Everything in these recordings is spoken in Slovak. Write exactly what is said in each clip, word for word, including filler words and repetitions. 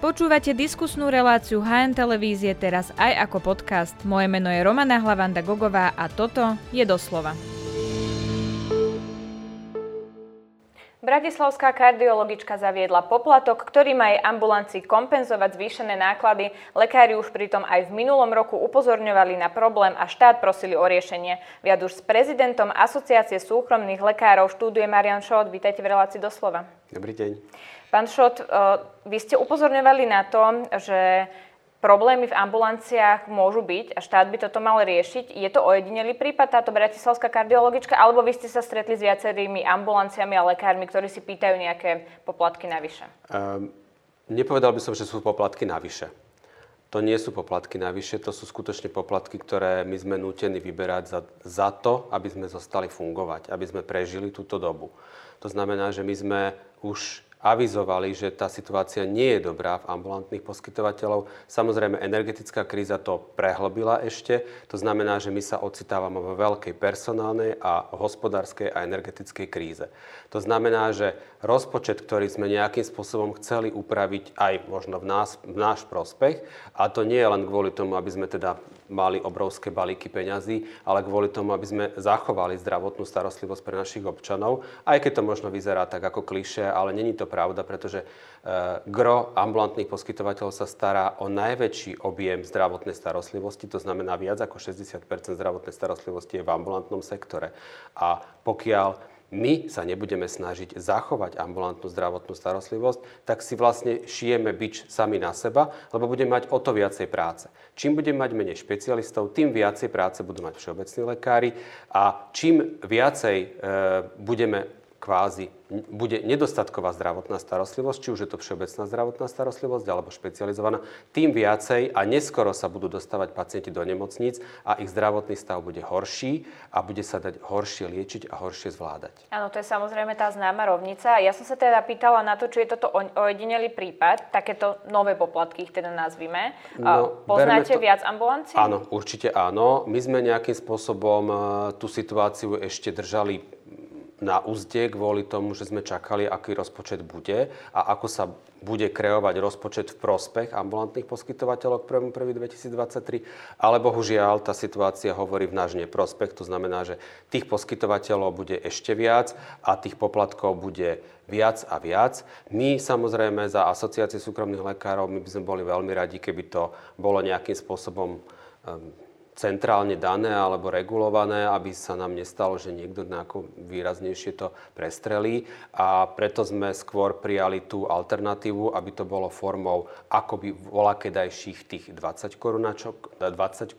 Počúvate diskusnú reláciu há en Televízie teraz aj ako podcast. Moje meno je Romana Hlavanda-Gogová a toto je Doslova. Bratislavská kardiologička zaviedla poplatok, ktorý má jej ambulancii kompenzovať zvýšené náklady. Lekári už pritom aj v minulom roku upozorňovali na problém a štát prosili o riešenie. Viac už s prezidentom Asociácie súkromných lekárov štúduje Marián Šóth. Vítajte v relácii Doslova. Dobrý deň. Pán Šóth, vy ste upozorňovali na to, že problémy v ambulanciách môžu byť a štát by toto mal riešiť. Je to ojedinelý prípad, táto bratislavská kardiologička, alebo vy ste sa stretli s viacerými ambulanciami a lekármi, ktorí si pýtajú nejaké poplatky navyše? Um, nepovedal by som, že sú poplatky navyše. To nie sú poplatky navyše, to sú skutočne poplatky, ktoré my sme nútení vyberať za, za to, aby sme zostali fungovať, aby sme prežili túto dobu. To znamená, že my sme už avizovali, že tá situácia nie je dobrá v ambulantných poskytovateľov. Samozrejme, energetická kríza to prehlbila ešte. To znamená, že my sa ocitávame vo veľkej personálnej a hospodárskej a energetickej kríze. To znamená, že rozpočet, ktorý sme nejakým spôsobom chceli upraviť aj možno v, nás, v náš prospech, a to nie je len kvôli tomu, aby sme teda mali obrovské balíky peňazí, ale kvôli tomu, aby sme zachovali zdravotnú starostlivosť pre našich občanov, aj keď to možno vyzerá tak ako klišé, ale není to pravda, pretože gro ambulantných poskytovateľov sa stará o najväčší objem zdravotnej starostlivosti, to znamená viac ako šesťdesiat percent zdravotnej starostlivosti je v ambulantnom sektore. A pokiaľ my sa nebudeme snažiť zachovať ambulantnú zdravotnú starostlivosť, tak si vlastne šijeme bič sami na seba, lebo budeme mať o to viacej práce. Čím budeme mať menej špecialistov, tým viacej práce budú mať všeobecní lekári a čím viacej e, budeme kvázi, bude nedostatková zdravotná starostlivosť, či už je to všeobecná zdravotná starostlivosť alebo špecializovaná, tým viacej a neskoro sa budú dostávať pacienti do nemocníc a ich zdravotný stav bude horší a bude sa dať horšie liečiť a horšie zvládať. Áno, to je samozrejme tá známa rovnica. Ja som sa teda pýtala na to, či je toto ojedinelý prípad, takéto nové poplatky, ich teda nazvime. No, poznáte to viac ambulancií? Áno, určite áno. My sme nejakým spôsobom tú situáciu ešte držali na úzde kvôli tomu, že sme čakali, aký rozpočet bude a ako sa bude kreovať rozpočet v prospech ambulantných poskytovateľov k prvého prvého dvetisícdvadsaťtri, ale bohužiaľ tá situácia hovorí v náš neprospech. To znamená, že tých poskytovateľov bude ešte viac a tých poplatkov bude viac a viac. My samozrejme za Asociáciu súkromných lekárov my by sme boli veľmi radi, keby to bolo nejakým spôsobom um, centrálne dané alebo regulované, aby sa nám nestalo, že niekto nejako výraznejšie to prestrelí. A preto sme skôr prijali tú alternatívu, aby to bolo formou akoby volakedajších tých dvadsať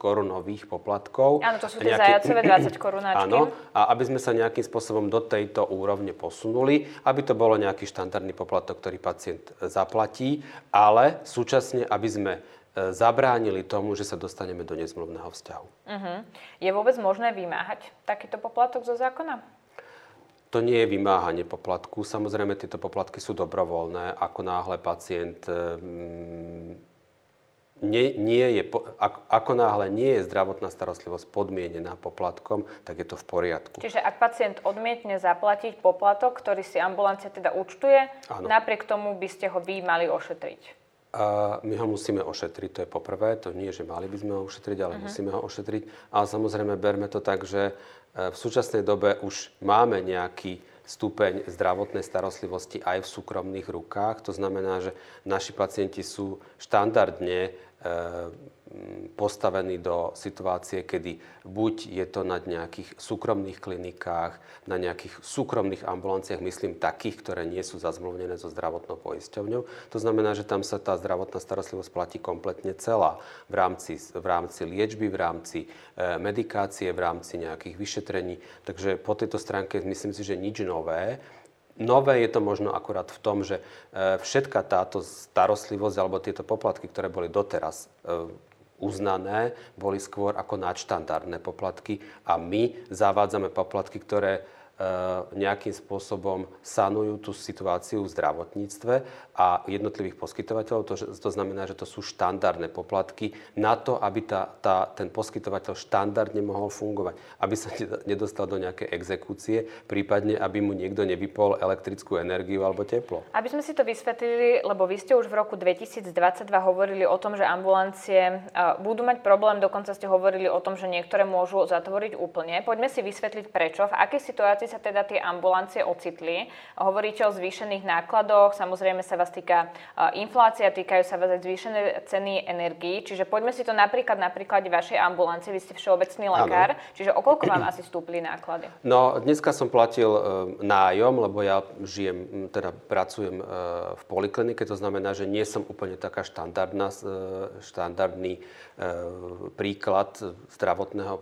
korunových poplatkov. Áno, to sú tie nejaké zajacové dvadsať korunáčky. Áno, a aby sme sa nejakým spôsobom do tejto úrovne posunuli, aby to bolo nejaký štandardný poplatok, ktorý pacient zaplatí, ale súčasne, aby sme zabránili tomu, že sa dostaneme do nezmluvného vzťahu. Uh-huh. Je vôbec možné vymáhať takýto poplatok zo zákona? To nie je vymáhanie poplatku. Samozrejme, tieto poplatky sú dobrovoľné. Ako náhle pacient Mm, Nie, nie je, ako náhle nie je zdravotná starostlivosť podmienená poplatkom, tak je to v poriadku. Čiže ak pacient odmietne zaplatiť poplatok, ktorý si ambulancia teda účtuje, áno, napriek tomu by ste ho vy mali ošetriť? Uh, my ho musíme ošetriť, to je poprvé. To nie, že mali by sme ho ošetriť, ale uh-huh. musíme ho ošetriť. Ale samozrejme, berme to tak, že v súčasnej dobe už máme nejaký stupeň zdravotnej starostlivosti aj v súkromných rukách. To znamená, že naši pacienti sú štandardne e, postavení do situácie, kedy buď je to na nejakých súkromných klinikách, na nejakých súkromných ambulanciách, myslím takých, ktoré nie sú zazmluvnené so zdravotnou poisťovňou. To znamená, že tam sa tá zdravotná starostlivosť platí kompletne celá v rámci, v rámci liečby, v rámci e, medikácie, v rámci nejakých vyšetrení. Takže po tejto stránke myslím si, že nič nové. Nové je to možno akurát v tom, že všetka táto starostlivosť alebo tieto poplatky, ktoré boli doteraz uznané, boli skôr ako nadštandardné poplatky a my zavádzame poplatky, ktoré nejakým spôsobom sanujú tú situáciu v zdravotníctve a jednotlivých poskytovateľov. To, to znamená, že to sú štandardné poplatky na to, aby tá, tá, ten poskytovateľ štandardne mohol fungovať, aby sa nedostal do nejakej exekúcie, prípadne aby mu niekto nevypol elektrickú energiu alebo teplo. Aby sme si to vysvetlili, lebo vy ste už v roku dvetisícdvadsaťdva hovorili o tom, že ambulancie budú mať problém, dokonca ste hovorili o tom, že niektoré môžu zatvoriť úplne. Poďme si vysvetliť prečo, v akej situácii sa teda tie ambulancie ocitli. Hovoríte o zvýšených nákladoch, samozrejme sa vás týka inflácia, týkajú sa vás aj zvýšené ceny energií. Čiže poďme si to napríklad na príklade vašej ambulancie. Vy ste všeobecný lekár, ano. Čiže okoľko vám asi stúpli náklady? No, dneska som platil e, nájom, lebo ja žijem, teda pracujem e, v poliklinike, to znamená, že nie som úplne taká štandardná, e, štandardný e, príklad zdravotného,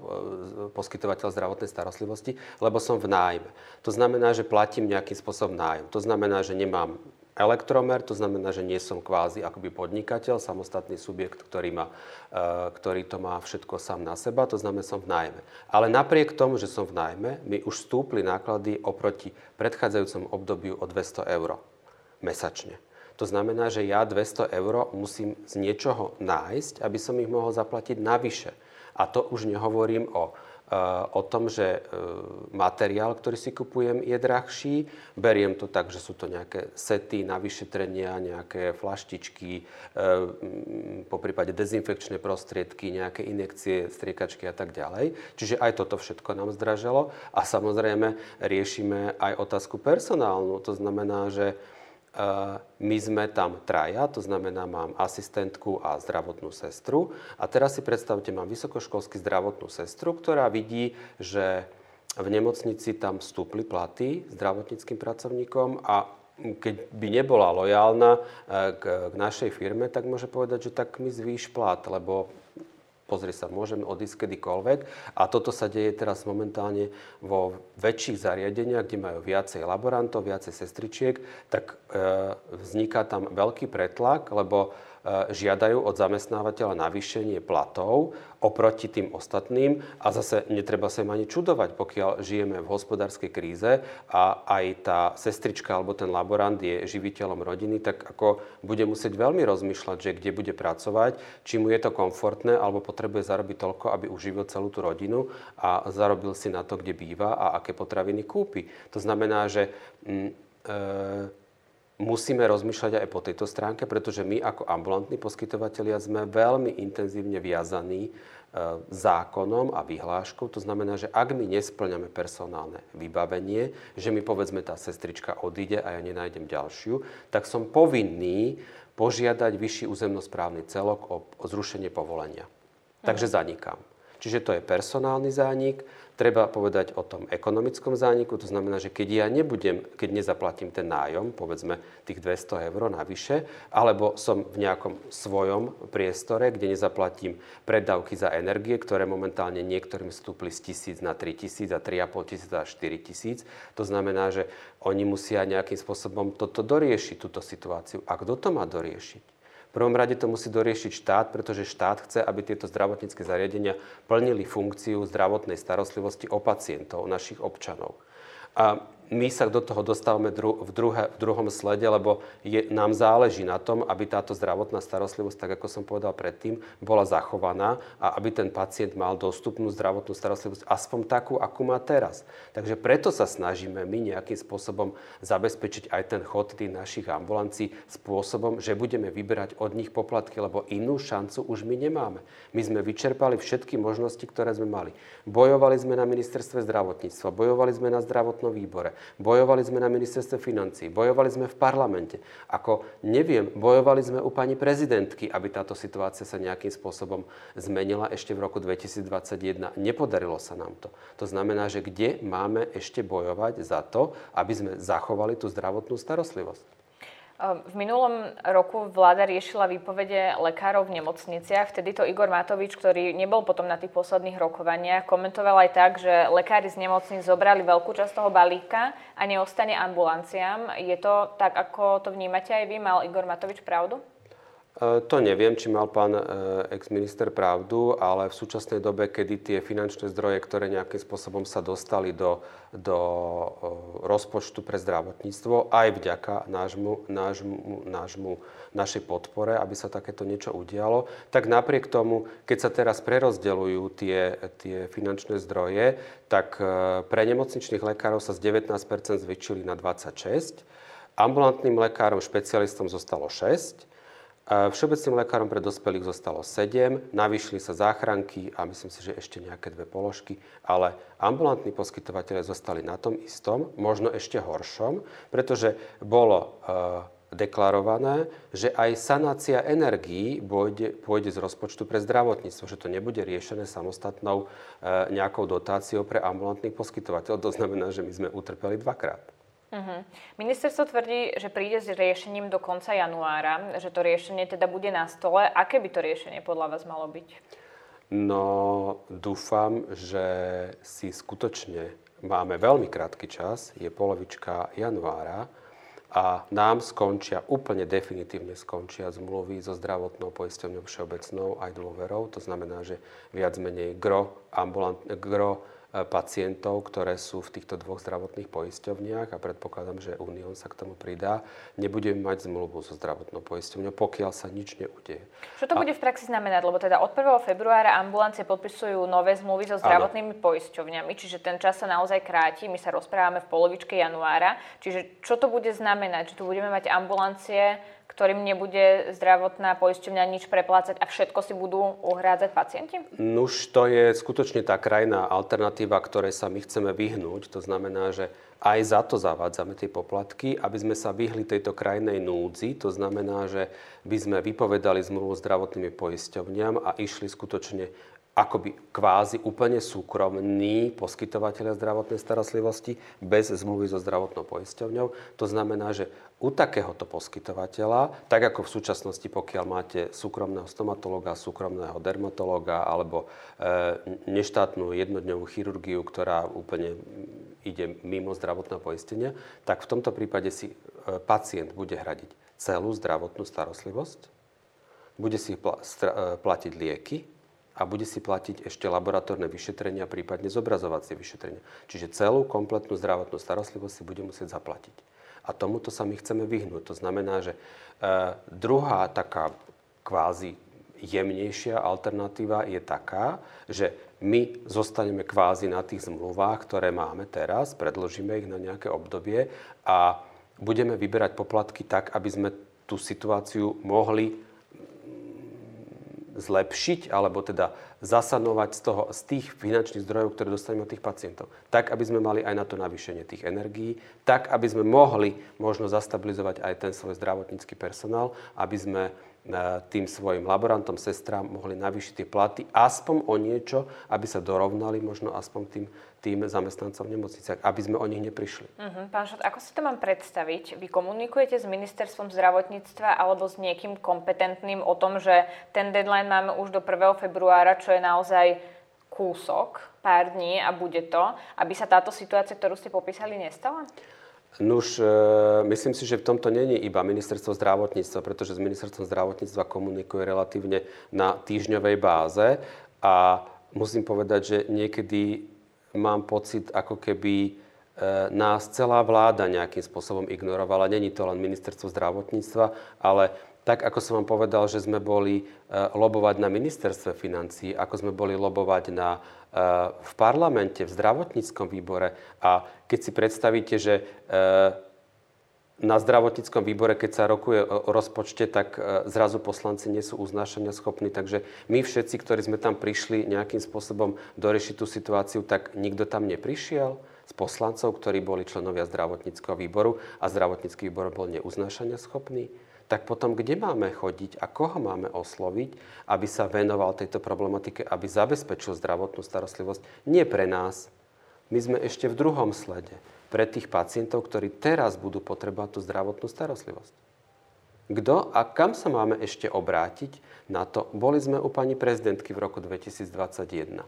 e, poskytovateľa zdravotnej starostlivosti, lebo som v nájme. To znamená, že platím nejakým spôsobom nájom. To znamená, že nemám elektromer, to znamená, že nie som kvázi akoby podnikateľ, samostatný subjekt, ktorý, má, e, ktorý to má všetko sám na seba, to znamená, som v nájme. Ale napriek tomu, že som v nájme, mi už stúpli náklady oproti predchádzajúcom obdobiu o dvesto eur mesačne. To znamená, že ja dvesto eur musím z niečoho nájsť, aby som ich mohol zaplatiť navyše. A to už nehovorím o o tom, že materiál, ktorý si kupujem, je drahší. Beriem to tak, že sú to nejaké sety na vyšetrenia, nejaké flaštičky, poprípade dezinfekčné prostriedky, nejaké injekcie, striekačky a tak ďalej. Čiže aj toto všetko nám zdraželo. A samozrejme riešime aj otázku personálnu. To znamená, že my sme tam traja, to znamená, mám asistentku a zdravotnú sestru. A teraz si predstavte, mám vysokoškolskú zdravotnú sestru, ktorá vidí, že v nemocnici tam vstúpli platy zdravotníckym pracovníkom a keď by nebola lojálna k našej firme, tak môže povedať, že tak mi zvýš plat, lebo pozri sa, môžem odísť kedykoľvek. A toto sa deje teraz momentálne vo väčších zariadeniach, kde majú viacej laborantov, viacej sestričiek. Tak e, vzniká tam veľký pretlak, lebo e, žiadajú od zamestnávateľa navýšenie platov oproti tým ostatným. A zase netreba sa im ani čudovať, pokiaľ žijeme v hospodárskej kríze a aj tá sestrička alebo ten laborant je živiteľom rodiny, tak ako bude musieť veľmi rozmýšľať, že kde bude pracovať, či mu je to komfortné alebo potom potrebuje zarobiť toľko, aby uživil celú tú rodinu a zarobil si na to, kde býva a aké potraviny kúpi. To znamená, že mm, e, musíme rozmýšľať aj po tejto stránke, pretože my ako ambulantní poskytovatelia sme veľmi intenzívne viazaní e, zákonom a vyhláškou. To znamená, že ak my nesplňame personálne vybavenie, že mi povedzme tá sestrička odíde a ja nenájdem ďalšiu, tak som povinný požiadať vyšší územnosprávny celok o, o zrušenie povolenia. Takže zanikám. Čiže to je personálny zánik. Treba povedať o tom ekonomickom zániku. To znamená, že keď ja nebudem, keď nezaplatím ten nájom, povedzme tých dvesto eur navyše, alebo som v nejakom svojom priestore, kde nezaplatím predávky za energie, ktoré momentálne niektorým stúpli z tisíc na tri tisíc, a tri a pol tisíc a štyri tisíc. To znamená, že oni musia nejakým spôsobom toto doriešiť, túto situáciu. A kto to má doriešiť? V prvom rade to musí doriešiť štát, pretože štát chce, aby tieto zdravotnícke zariadenia plnili funkciu zdravotnej starostlivosti o pacientov, o našich občanov. A my sa do toho dostávame dru- v, druhé, v druhom slede, lebo je, nám záleží na tom, aby táto zdravotná starostlivosť, tak ako som povedal predtým, bola zachovaná a aby ten pacient mal dostupnú zdravotnú starostlivosť aspoň takú, akú má teraz. Takže preto sa snažíme my nejakým spôsobom zabezpečiť aj ten chod tých našich ambulancií spôsobom, že budeme vyberať od nich poplatky, lebo inú šancu už my nemáme. My sme vyčerpali všetky možnosti, ktoré sme mali. Bojovali sme na ministerstve zdravotníctva, bojovali sme na zdravotnom výbore. Bojovali sme na ministerstve financií, bojovali sme v parlamente. Ako neviem, bojovali sme u pani prezidentky, aby táto situácia sa nejakým spôsobom zmenila ešte v roku dvetisícdvadsaťjeden. Nepodarilo sa nám to. To znamená, že kde máme ešte bojovať za to, aby sme zachovali tú zdravotnú starostlivosť? V minulom roku vláda riešila výpovede lekárov v nemocniciach. Vtedy to Igor Matovič, ktorý nebol potom na tých posledných rokovaniach, komentoval aj tak, že lekári z nemocníc zobrali veľkú časť toho balíka a neostane ambulanciám. Je to tak, ako to vnímate aj vy? Mal Igor Matovič pravdu? To neviem, či mal pán ex-minister pravdu, ale v súčasnej dobe, kedy tie finančné zdroje, ktoré nejakým spôsobom sa dostali do, do rozpočtu pre zdravotníctvo, aj vďaka nášmu, nášmu, nášmu, našej podpore, aby sa takéto niečo udialo, tak napriek tomu, keď sa teraz prerozdeľujú tie, tie finančné zdroje, tak pre nemocničných lekárov sa z devätnásť percent zväčšili na dvadsaťšesť percent, ambulantným lekárom, špecialistom zostalo šesť percent, všeobecným lekárom pre dospelých zostalo sedem, navýšili sa záchranky a myslím si, že ešte nejaké dve položky, ale ambulantní poskytovatelia zostali na tom istom, možno ešte horšom, pretože bolo e, deklarované, že aj sanácia energií pôjde, pôjde z rozpočtu pre zdravotníctvo, že to nebude riešené samostatnou e, nejakou dotáciou pre ambulantných poskytovateľov. To znamená, že my sme utrpeli dvakrát. Uh-huh. Ministerstvo tvrdí, že príde s riešením do konca januára, že to riešenie teda bude na stole. Aké by to riešenie podľa vás malo byť? No, dúfam, že si skutočne máme veľmi krátky čas, je polovička januára a nám skončia, úplne definitívne skončia zmluvy so zdravotnou poisťovňou všeobecnou aj dôverou. To znamená, že viac menej gro ambulant, gro pacientov, ktoré sú v týchto dvoch zdravotných poisťovniach a predpokladám, že Unión sa k tomu pridá, nebudeme mať zmluvu so zdravotnou poisťovňou, pokiaľ sa nič neudeje. Čo to a... bude v praxi znamenať? Lebo teda od prvého februára ambulancie podpisujú nové zmluvy so zdravotnými ano. poisťovňami, čiže ten čas sa naozaj kráti, my sa rozprávame v polovičke januára, čiže čo to bude znamenať? Že tu budeme mať ambulancie, ktorým nebude zdravotná poisťovňa nič preplácať a všetko si budú uhrádzať pacienti? Nuž, to je skutočne tá krajná alternatíva, ktorej sa my chceme vyhnúť. To znamená, že aj za to zavádzame tie poplatky, aby sme sa vyhli tejto krajnej núdzi. To znamená, že by sme vypovedali zmluvu s zdravotnými poisťovňami a išli skutočne akoby kvázi úplne súkromní poskytovateľia zdravotnej starostlivosti bez zmluvy so zdravotnou poisťovňou. To znamená, že u takéhoto poskytovateľa, tak ako v súčasnosti, pokiaľ máte súkromného stomatológa, súkromného dermatológa alebo e, neštátnu jednodňovú chirurgiu, ktorá úplne ide mimo zdravotného poistenia, tak v tomto prípade si e, pacient bude hradiť celú zdravotnú starostlivosť, bude si pl- stra- platiť lieky, a bude si platiť ešte laboratórne vyšetrenia, prípadne zobrazovacie vyšetrenia. Čiže celú kompletnú zdravotnú starostlivosť si bude musieť zaplatiť. A tomuto sa my chceme vyhnúť. To znamená, že e, druhá taká kvázi jemnejšia alternatíva je taká, že my zostaneme kvázi na tých zmluvách, ktoré máme teraz, predložíme ich na nejaké obdobie a budeme vyberať poplatky tak, aby sme tú situáciu mohli zlepšiť, alebo teda zasanovať z, toho, z tých finančných zdrojov, ktoré dostaneme od tých pacientov. Tak, aby sme mali aj na to navýšenie tých energií, tak, aby sme mohli možno zastabilizovať aj ten svoj zdravotnícky personál, aby sme tým svojim laborantom, sestrám mohli navýšiť tie platy aspoň o niečo, aby sa dorovnali možno aspoň tým, tým zamestnancom v nemocniciach, aby sme o nich neprišli. Uh-huh. Pán Šóth, ako si to mám predstaviť? Vy komunikujete s ministerstvom zdravotníctva alebo s niekým kompetentným o tom, že ten deadline máme už do prvého februára, čo je naozaj kúsok, pár dní a bude to, aby sa táto situácia, ktorú ste popísali, nestala? Nuž, e, myslím si, že v tomto nie je iba ministerstvo zdravotníctva, pretože s ministerstvom zdravotníctva komunikuje relatívne na týždňovej báze a musím povedať, že niekedy mám pocit, ako keby e, nás celá vláda nejakým spôsobom ignorovala. Není to len ministerstvo zdravotníctva, ale tak, ako som vám povedal, že sme boli e, lobovať na ministerstve financií, ako sme boli lobovať na, e, v parlamente, v zdravotníckom výbore. A keď si predstavíte, že e, na zdravotníckom výbore, keď sa rokuje o rozpočte, tak e, zrazu poslanci nie sú uznášania schopní. Takže my všetci, ktorí sme tam prišli nejakým spôsobom doriešiť tú situáciu, tak nikto tam neprišiel z poslancov, ktorí boli členovia zdravotníckeho výboru a zdravotnícky výbor bol neuznášania schopný. Tak potom, kde máme chodiť a koho máme osloviť, aby sa venoval tejto problematike, aby zabezpečil zdravotnú starostlivosť? Nie pre nás. My sme ešte v druhom slede. Pre tých pacientov, ktorí teraz budú potrebovať tú zdravotnú starostlivosť. Kto a kam sa máme ešte obrátiť na to? Boli sme u pani prezidentky v roku dvetisícdvadsaťjeden.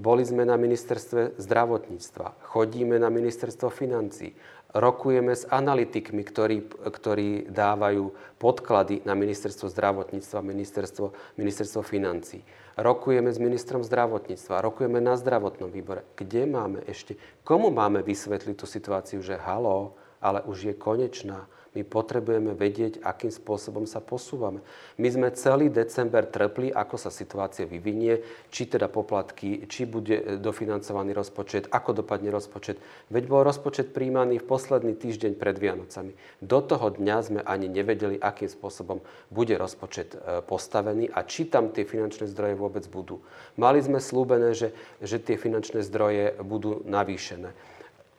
Boli sme na ministerstve zdravotníctva, chodíme na ministerstvo financií, rokujeme s analytikmi, ktorí, ktorí dávajú podklady na ministerstvo zdravotníctva, ministerstvo, ministerstvo financií. Rokujeme s ministrom zdravotníctva, rokujeme na zdravotnom výbore. Kde máme ešte? Komu máme vysvetliť tú situáciu, že haló, ale už je konečná? My potrebujeme vedieť, akým spôsobom sa posúvame. My sme celý december trpli, ako sa situácia vyvinie, či teda poplatky, či bude dofinancovaný rozpočet, ako dopadne rozpočet. Veď bol rozpočet prijímaný v posledný týždeň pred Vianocami. Do toho dňa sme ani nevedeli, akým spôsobom bude rozpočet postavený a či tam tie finančné zdroje vôbec budú. Mali sme slúbené, že, že tie finančné zdroje budú navýšené.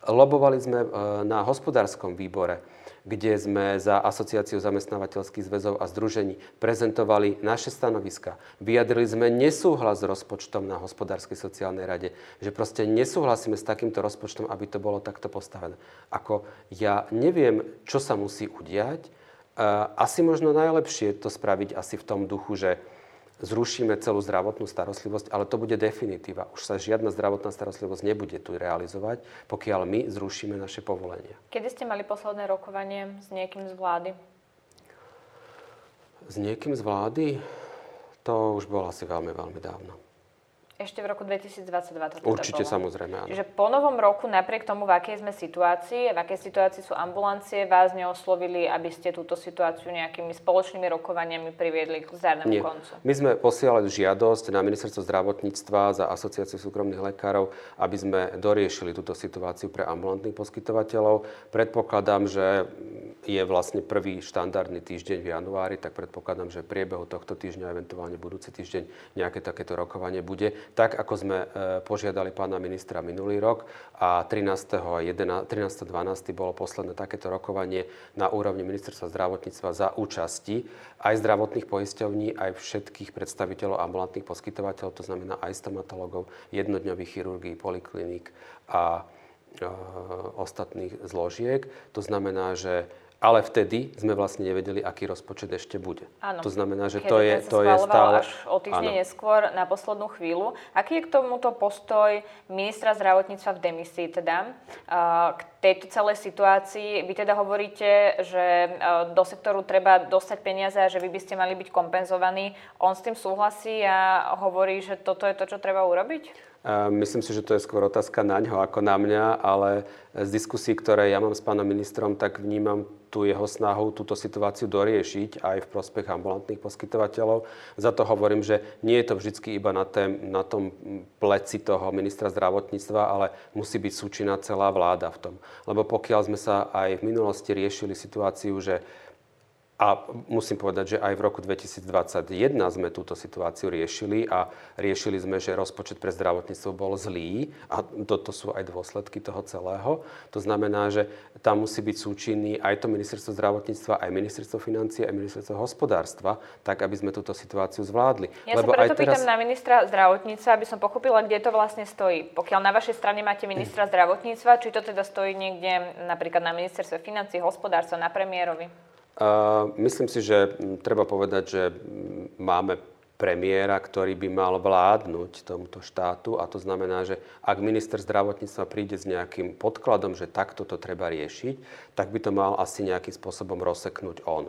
Lobovali sme na hospodárskom výbore, kde sme za Asociáciu zamestnávateľských zväzov a združení prezentovali naše stanoviska. Vyjadrili sme nesúhlas s rozpočtom na hospodárskej sociálnej rade, že proste nesúhlasíme s takýmto rozpočtom, aby to bolo takto postavené. Ako ja neviem, čo sa musí udiať, asi možno najlepšie je to spraviť asi v tom duchu, že zrušíme celú zdravotnú starostlivosť, ale to bude definitíva. Už sa žiadna zdravotná starostlivosť nebude tu realizovať, pokiaľ my zrušíme naše povolenia. Kedy ste mali posledné rokovanie s niekým z vlády? S niekým z vlády? To už bolo asi veľmi, veľmi dávno. Ešte v roku dvetisícdvadsaťdva to teda určite, bolo. Samozrejme, áno. Čiže po novom roku, napriek tomu, v akej sme situácii, v akej situácii sú ambulancie, vás neoslovili, aby ste túto situáciu nejakými spoločnými rokovaniami priviedli k zdárnemu koncu? My sme posielali žiadosť na ministerstvo zdravotníctva za Asociáciu súkromných lekárov, aby sme doriešili túto situáciu pre ambulantných poskytovateľov. Predpokladám, že je vlastne prvý štandardný týždeň v januári, tak predpokladám, že v priebehu tohto týždňa, eventuálne budúci týždeň, nejaké takéto rokovanie bude. Tak, ako sme požiadali pána ministra minulý rok a trinásteho jedenásteho, trinásteho dvanásteho bolo posledné takéto rokovanie na úrovni ministerstva zdravotníctva za účasti aj zdravotných poisťovní, aj všetkých predstaviteľov ambulantných poskytovateľov, to znamená aj stomatologov, jednodňových chirurgií, polikliník a e, ostatných zložiek. To znamená, že ale vtedy sme vlastne nevedeli, aký rozpočet ešte bude. Áno. To znamená, že to je, to je stále... až o týždeň neskôr, na poslednú chvíľu. Aký je k tomuto postoj ministra zdravotníctva v demisii teda? K tejto celej situácii vy teda hovoríte, že do sektoru treba dostať peniaze a že vy by ste mali byť kompenzovaní. On s tým súhlasí a hovorí, že toto je to, čo treba urobiť? Myslím si, že to je skôr otázka na ňo ako na mňa, ale z diskusí, ktoré ja mám s pánom ministrom, tak vnímam tú jeho snahu túto situáciu doriešiť aj v prospech ambulantných poskytovateľov. Za to hovorím, že nie je to vždy iba na, tém, na tom pleci toho ministra zdravotníctva, ale musí byť súčinná celá vláda v tom. Lebo pokiaľ sme sa aj v minulosti riešili situáciu, že a musím povedať, že aj v roku dvetisícdvadsaťjeden sme túto situáciu riešili a riešili sme, že rozpočet pre zdravotníctvo bol zlý a toto sú aj dôsledky toho celého. To znamená, že tam musí byť súčinný aj to ministerstvo zdravotníctva, aj ministerstvo financií, aj ministerstvo hospodárstva, tak aby sme túto situáciu zvládli. Ja Lebo sa preto teraz... pýtam na ministra zdravotníctva, aby som pochopila, kde to vlastne stojí. Pokiaľ na vašej strane máte ministra zdravotníctva, či to teda stojí niekde napríklad na ministerstve financií, hospodárstva, na premiérovi? Uh, myslím si, že treba povedať, že máme premiéra, ktorý by mal vládnuť tomuto štátu a to znamená, že ak minister zdravotníctva príde s nejakým podkladom, že takto to treba riešiť, tak by to mal asi nejakým spôsobom rozseknúť on.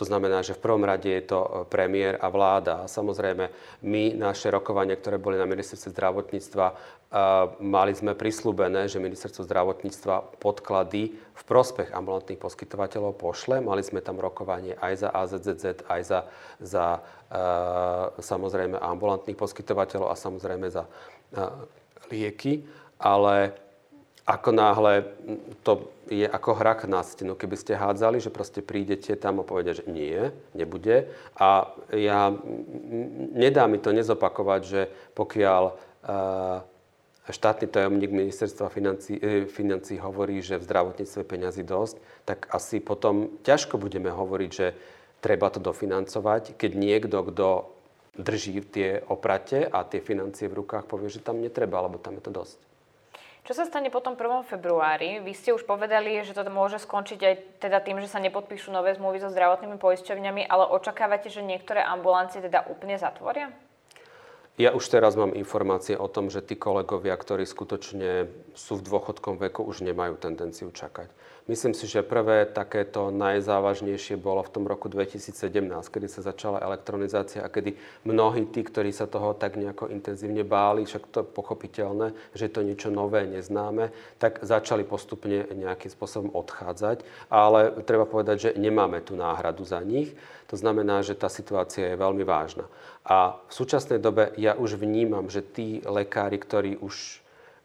To znamená, že v prvom rade je to premiér a vláda. Samozrejme, my naše rokovania, ktoré boli na ministerstve zdravotníctva, mali sme prisľúbené, že ministerstvo zdravotníctva podklady v prospech ambulantných poskytovateľov pošle. Mali sme tam rokovanie aj za á zet zet zet, aj za, za samozrejme ambulantných poskytovateľov a samozrejme za lieky, ale... Ako náhle, to je ako hrak na stenu, keby ste hádzali, že proste prídete tam a povedia, že nie, nebude. A ja, nedá mi to nezopakovať, že pokiaľ uh, štátny tajomník ministerstva financí, financí hovorí, že v zdravotníctve peňazí dosť, tak asi potom ťažko budeme hovoriť, že treba to dofinancovať, keď niekto, kto drží tie oprate a tie financie v rukách, povie, že tam netreba, lebo tam je to dosť. Čo sa stane potom prvom februári? Vy ste už povedali, že to môže skončiť aj teda tým, že sa nepodpíšu nové zmluvy so zdravotnými poisťovňami, ale očakávate, že niektoré ambulancie teda úplne zatvoria? Ja už teraz mám informácie o tom, že tí kolegovia, ktorí skutočne sú v dôchodkom veku, už nemajú tendenciu čakať. Myslím si, že prvé takéto najzávažnejšie bolo v tom roku dvetisícsedemnásť, kedy sa začala elektronizácia a kedy mnohí tí, ktorí sa toho tak nejako intenzívne báli, však to je pochopiteľné, že je to niečo nové, neznáme, tak začali postupne nejakým spôsobom odchádzať. Ale treba povedať, že nemáme tú náhradu za nich. To znamená, že tá situácia je veľmi vážna. A v súčasnej dobe ja už vnímam, že tí lekári, ktorí už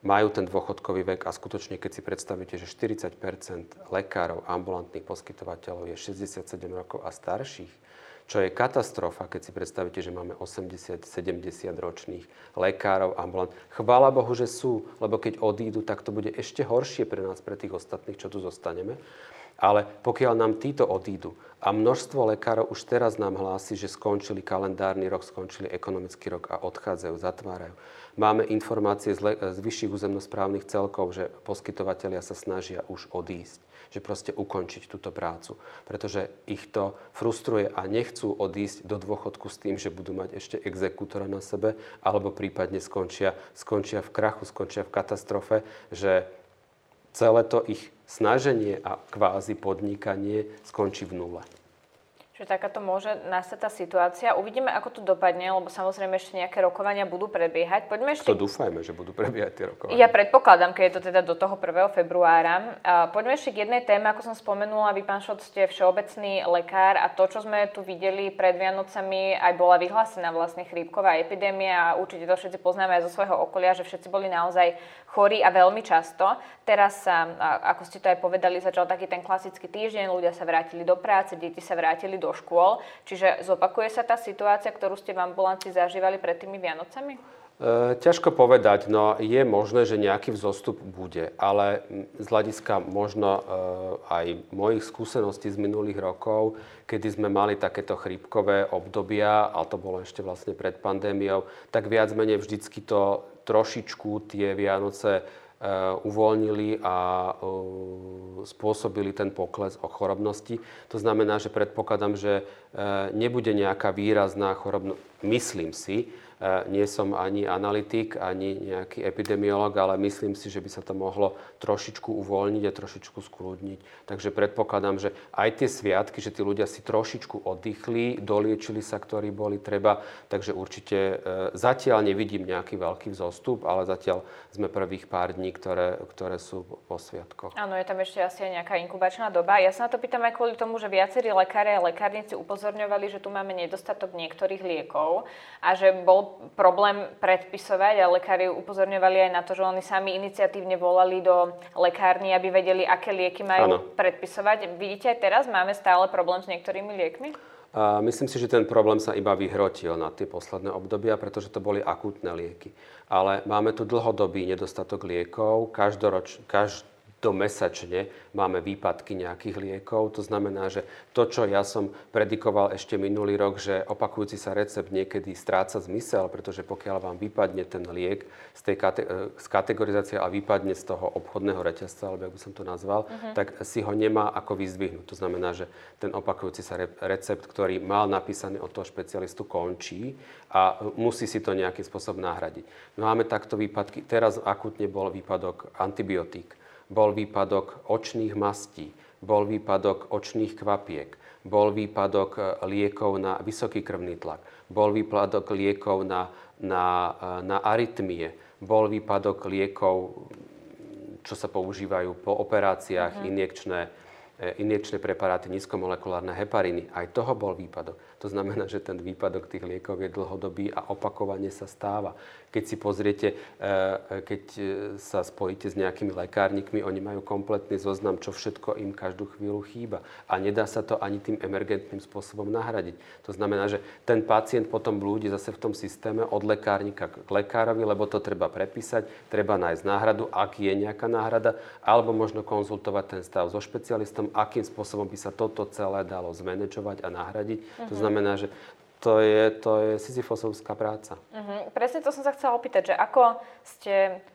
majú ten dôchodkový vek a skutočne, keď si predstavíte, že štyridsať percent lekárov ambulantných poskytovateľov je šesťdesiatsedem rokov a starších, čo je katastrofa, keď si predstavíte, že máme osemdesiat sedemdesiat ročných lekárov ambulant. Chvála Bohu, že sú, lebo keď odídu, tak to bude ešte horšie pre nás, pre tých ostatných, čo tu zostaneme. Ale pokiaľ nám títo odídu a množstvo lekárov už teraz nám hlási, že skončili kalendárny rok, skončili ekonomický rok a odchádzajú, zatvárajú. Máme informácie z, le- z vyšších územnosprávnych celkov, že poskytovatelia sa snažia už odísť, že proste ukončiť túto prácu, pretože ich to frustruje a nechcú odísť do dôchodku s tým, že budú mať ešte exekútora na sebe alebo prípadne skončia, skončia v krachu, skončia v katastrofe, že celé to ich snaženie a kvázi podnikanie skončí v nule. Čiže takáto môže nastať tá situácia. Uvidíme, ako to dopadne, lebo samozrejme ešte nejaké rokovania budú prebiehať. Poďme ešte... To dúfajme, že budú prebiehať tie rokovania. Ja predpokladám, keď je to teda do toho prvého februára. Poďme ešte k jednej téme, ako som spomenula. Vy, pán Šóth, ste všeobecný lekár a to, čo sme tu videli pred Vianocami, aj bola vyhlásená vlastne chrípková epidémia a určite to všetci poznáme aj zo svojho okolia, že všetci boli naozaj chorí a veľmi často. Teraz sa, ako ste to aj povedali, začal taký ten klasický týždeň, ľudia sa vrátili do práce, deti sa vrátili do do škôl. Čiže zopakuje sa tá situácia, ktorú ste v ambulancii zažívali pred tými Vianocami? E, ťažko povedať. No, je možné, že nejaký vzostup bude. Ale z hľadiska možno e, aj mojich skúseností z minulých rokov, kedy sme mali takéto chrípkové obdobia, a to bolo ešte vlastne pred pandémiou, tak viac menej vždycky to trošičku tie Vianoce Uh, uvoľnili a uh, spôsobili ten pokles o chorobnosti. To znamená, že predpokladám, že uh, nebude nejaká výrazná chorobnosť. Myslím si, uh, nie som ani analytik, ani nejaký epidemiolog, ale myslím si, že by sa to mohlo trošičku uvoľniť a trošičku skľudniť. Takže predpokladám, že aj tie sviatky, že tí ľudia si trošičku oddychli, doliečili sa, ktorí boli treba. Takže určite uh, zatiaľ nevidím nejaký veľký vzostup, ale zatiaľ sme prvých pár dní, Ktoré, ktoré sú po sviatkoch. Áno, je tam ešte asi nejaká inkubačná doba. Ja sa na to pýtam aj kvôli tomu, že viacerí lekári a lekárnici upozorňovali, že tu máme nedostatok niektorých liekov a že bol problém predpisovať a lekári upozorňovali aj na to, že oni sami iniciatívne volali do lekárni, aby vedeli, aké lieky majú ano. predpisovať. Vidíte, aj teraz máme stále problém s niektorými liekmi? A myslím si, že ten problém sa iba vyhrotil na tie posledné obdobia, pretože to boli akútne lieky. Ale máme tu dlhodobý nedostatok liekov. Každoroč, každomesačne máme výpadky nejakých liekov. To znamená, že to, čo ja som predikoval ešte minulý rok, že opakujúci sa recept niekedy stráca zmysel, pretože pokiaľ vám vypadne ten liek z tej kate- z kategorizácie a vypadne z toho obchodného reťazca, alebo ako som to nazval, uh-huh. tak si ho nemá ako vyzdvihnúť. To znamená, že ten opakujúci sa re- recept, ktorý mal napísaný od toho špecialistu, končí a musí si to nejakým spôsobom nahradiť. Máme takto výpadky. Teraz akútne bol výpadok antibiotík. Bol výpadok očných mastí, bol výpadok očných kvapiek, bol výpadok liekov na vysoký krvný tlak, bol výpadok liekov na, na, na arytmie, bol výpadok liekov, čo sa používajú po operáciách, mhm. injekčné, injekčné preparáty, nízkomolekulárne hepariny. Aj toho bol výpadok. To znamená, že ten výpadok tých liekov je dlhodobý a opakovane sa stáva. Keď si pozriete, keď sa spojíte s nejakými lekárnikmi, oni majú kompletný zoznam, čo všetko im každú chvíľu chýba. A nedá sa to ani tým emergentným spôsobom nahradiť. To znamená, že ten pacient potom blúdi zase v tom systéme od lekárnika k lekárovi, lebo to treba prepísať, treba nájsť náhradu, ak je nejaká náhrada, alebo možno konzultovať ten stav so špecialistom, akým spôsobom by sa toto celé dalo zmanečovať a nahradiť. Mhm. To znamená, že to je, to je sisyfosovská práca. Uh-huh. Presne to som sa chcela opýtať, že ako ste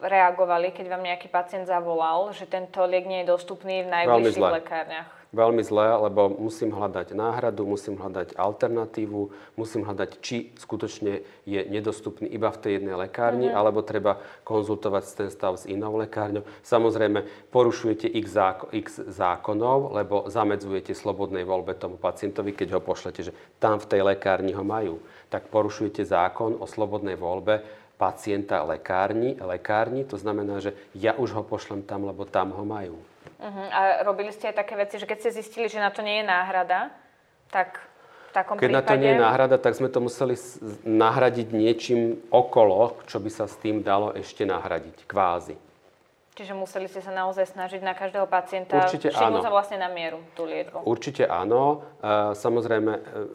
reagovali, keď vám nejaký pacient zavolal, že tento liek nie je dostupný v najbližších lekárniach? veľmi zlé, lebo musím hľadať náhradu, musím hľadať alternatívu, musím hľadať, či skutočne je nedostupný iba v tej jednej lekárni, uh-huh. alebo treba konzultovať ten stav s inou lekárňou. Samozrejme, porušujete x, zákon, x zákonov, lebo zamedzujete slobodnej voľbe tomu pacientovi, keď ho pošlete, že tam v tej lekárni ho majú. Tak porušujete zákon o slobodnej voľbe pacienta lekárni, lekárni, to znamená, že ja už ho pošlem tam, lebo tam ho majú. Uh-huh. A robili ste aj také veci, že keď ste zistili, že na to nie je náhrada, tak v takom keď prípade... Keď na to nie je náhrada, tak sme to museli nahradiť niečím okolo, čo by sa s tým dalo ešte nahradiť, kvázi. Čiže museli ste sa naozaj snažiť na každého pacienta všimnúť sa vlastne na mieru tú liečbu. Určite áno. Samozrejme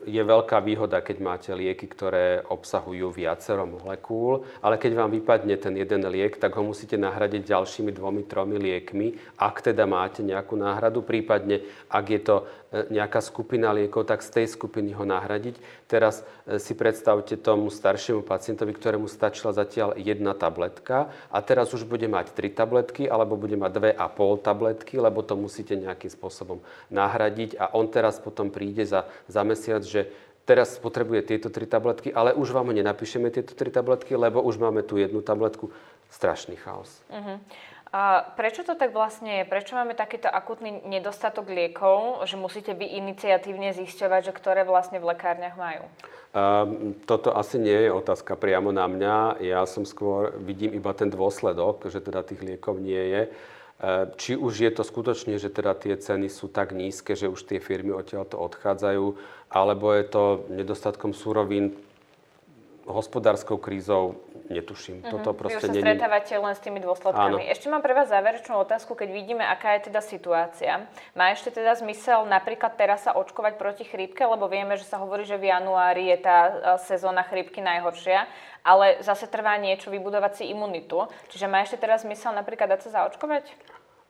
je veľká výhoda, keď máte lieky, ktoré obsahujú viacero molekúl, ale keď vám vypadne ten jeden liek, tak ho musíte nahradiť ďalšími dvomi, tromi liekmi, ak teda máte nejakú náhradu, prípadne ak je to nejaká skupina liekov, tak z tej skupiny ho nahradiť. Teraz si predstavte tomu staršiemu pacientovi, ktorému stačila zatiaľ jedna tabletka a teraz už bude mať tri tabletky, alebo bude mať dve a pol tabletky, lebo to musíte nejakým spôsobom nahradiť a on teraz potom príde za, za mesiac, že teraz potrebuje tieto tri tabletky, ale už vám nenapíšeme tieto tri tabletky, lebo už máme tu jednu tabletku. Strašný chaos. Uh-huh. A prečo to tak vlastne je? Prečo máme takýto akutný nedostatok liekov, že musíte vy iniciatívne zisťovať, že ktoré vlastne v lekárniach majú? Um, toto asi nie je otázka priamo na mňa. Ja som skôr vidím iba ten dôsledok, že teda tých liekov nie je. Či už je to skutočne, že teda tie ceny sú tak nízke, že už tie firmy odtiaľto odchádzajú, alebo je to nedostatkom surovín, hospodárskou krízou, netuším. Uh-huh. Toto proste vy už sa stretávate len s tými dôsledkami. Áno. Ešte mám pre vás záverečnú otázku, keď vidíme, aká je teda situácia. Má ešte teda zmysel napríklad teraz sa očkovať proti chrípke, lebo vieme, že sa hovorí, že v januári je tá sezóna chrípky najhoršia, ale zase trvá niečo vybudovať si imunitu. Čiže má ešte teraz zmysel napríklad dať sa zaočkovať?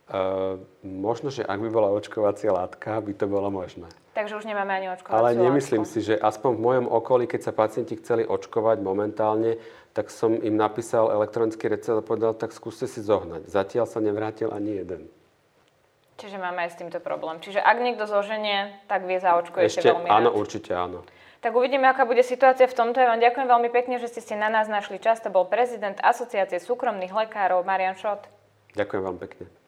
Uh, možno, že ak by bola očkovacia látka, by to bolo možné. Takže už nemáme ani očkovaciu látku. Ale nemyslím si, že aspoň v mojom okolí, keď sa pacienti chceli očkovať momentálne, tak som im napísal elektronický recept a povedal, tak skúste si zohnať. Zatiaľ sa nevrátil ani jeden. Čiže máme aj s týmto problém. Čiže ak niekto zoženie, tak vie zaočkujete veľmi rád. Áno, určite áno. Tak uvidíme, aká bude situácia v tomto. Ja vám ďakujem veľmi pekne, že ste si na nás našli čas. To bol prezident Asociácie súkromných lekárov Marián Šóth. Ďakujem veľmi pekne.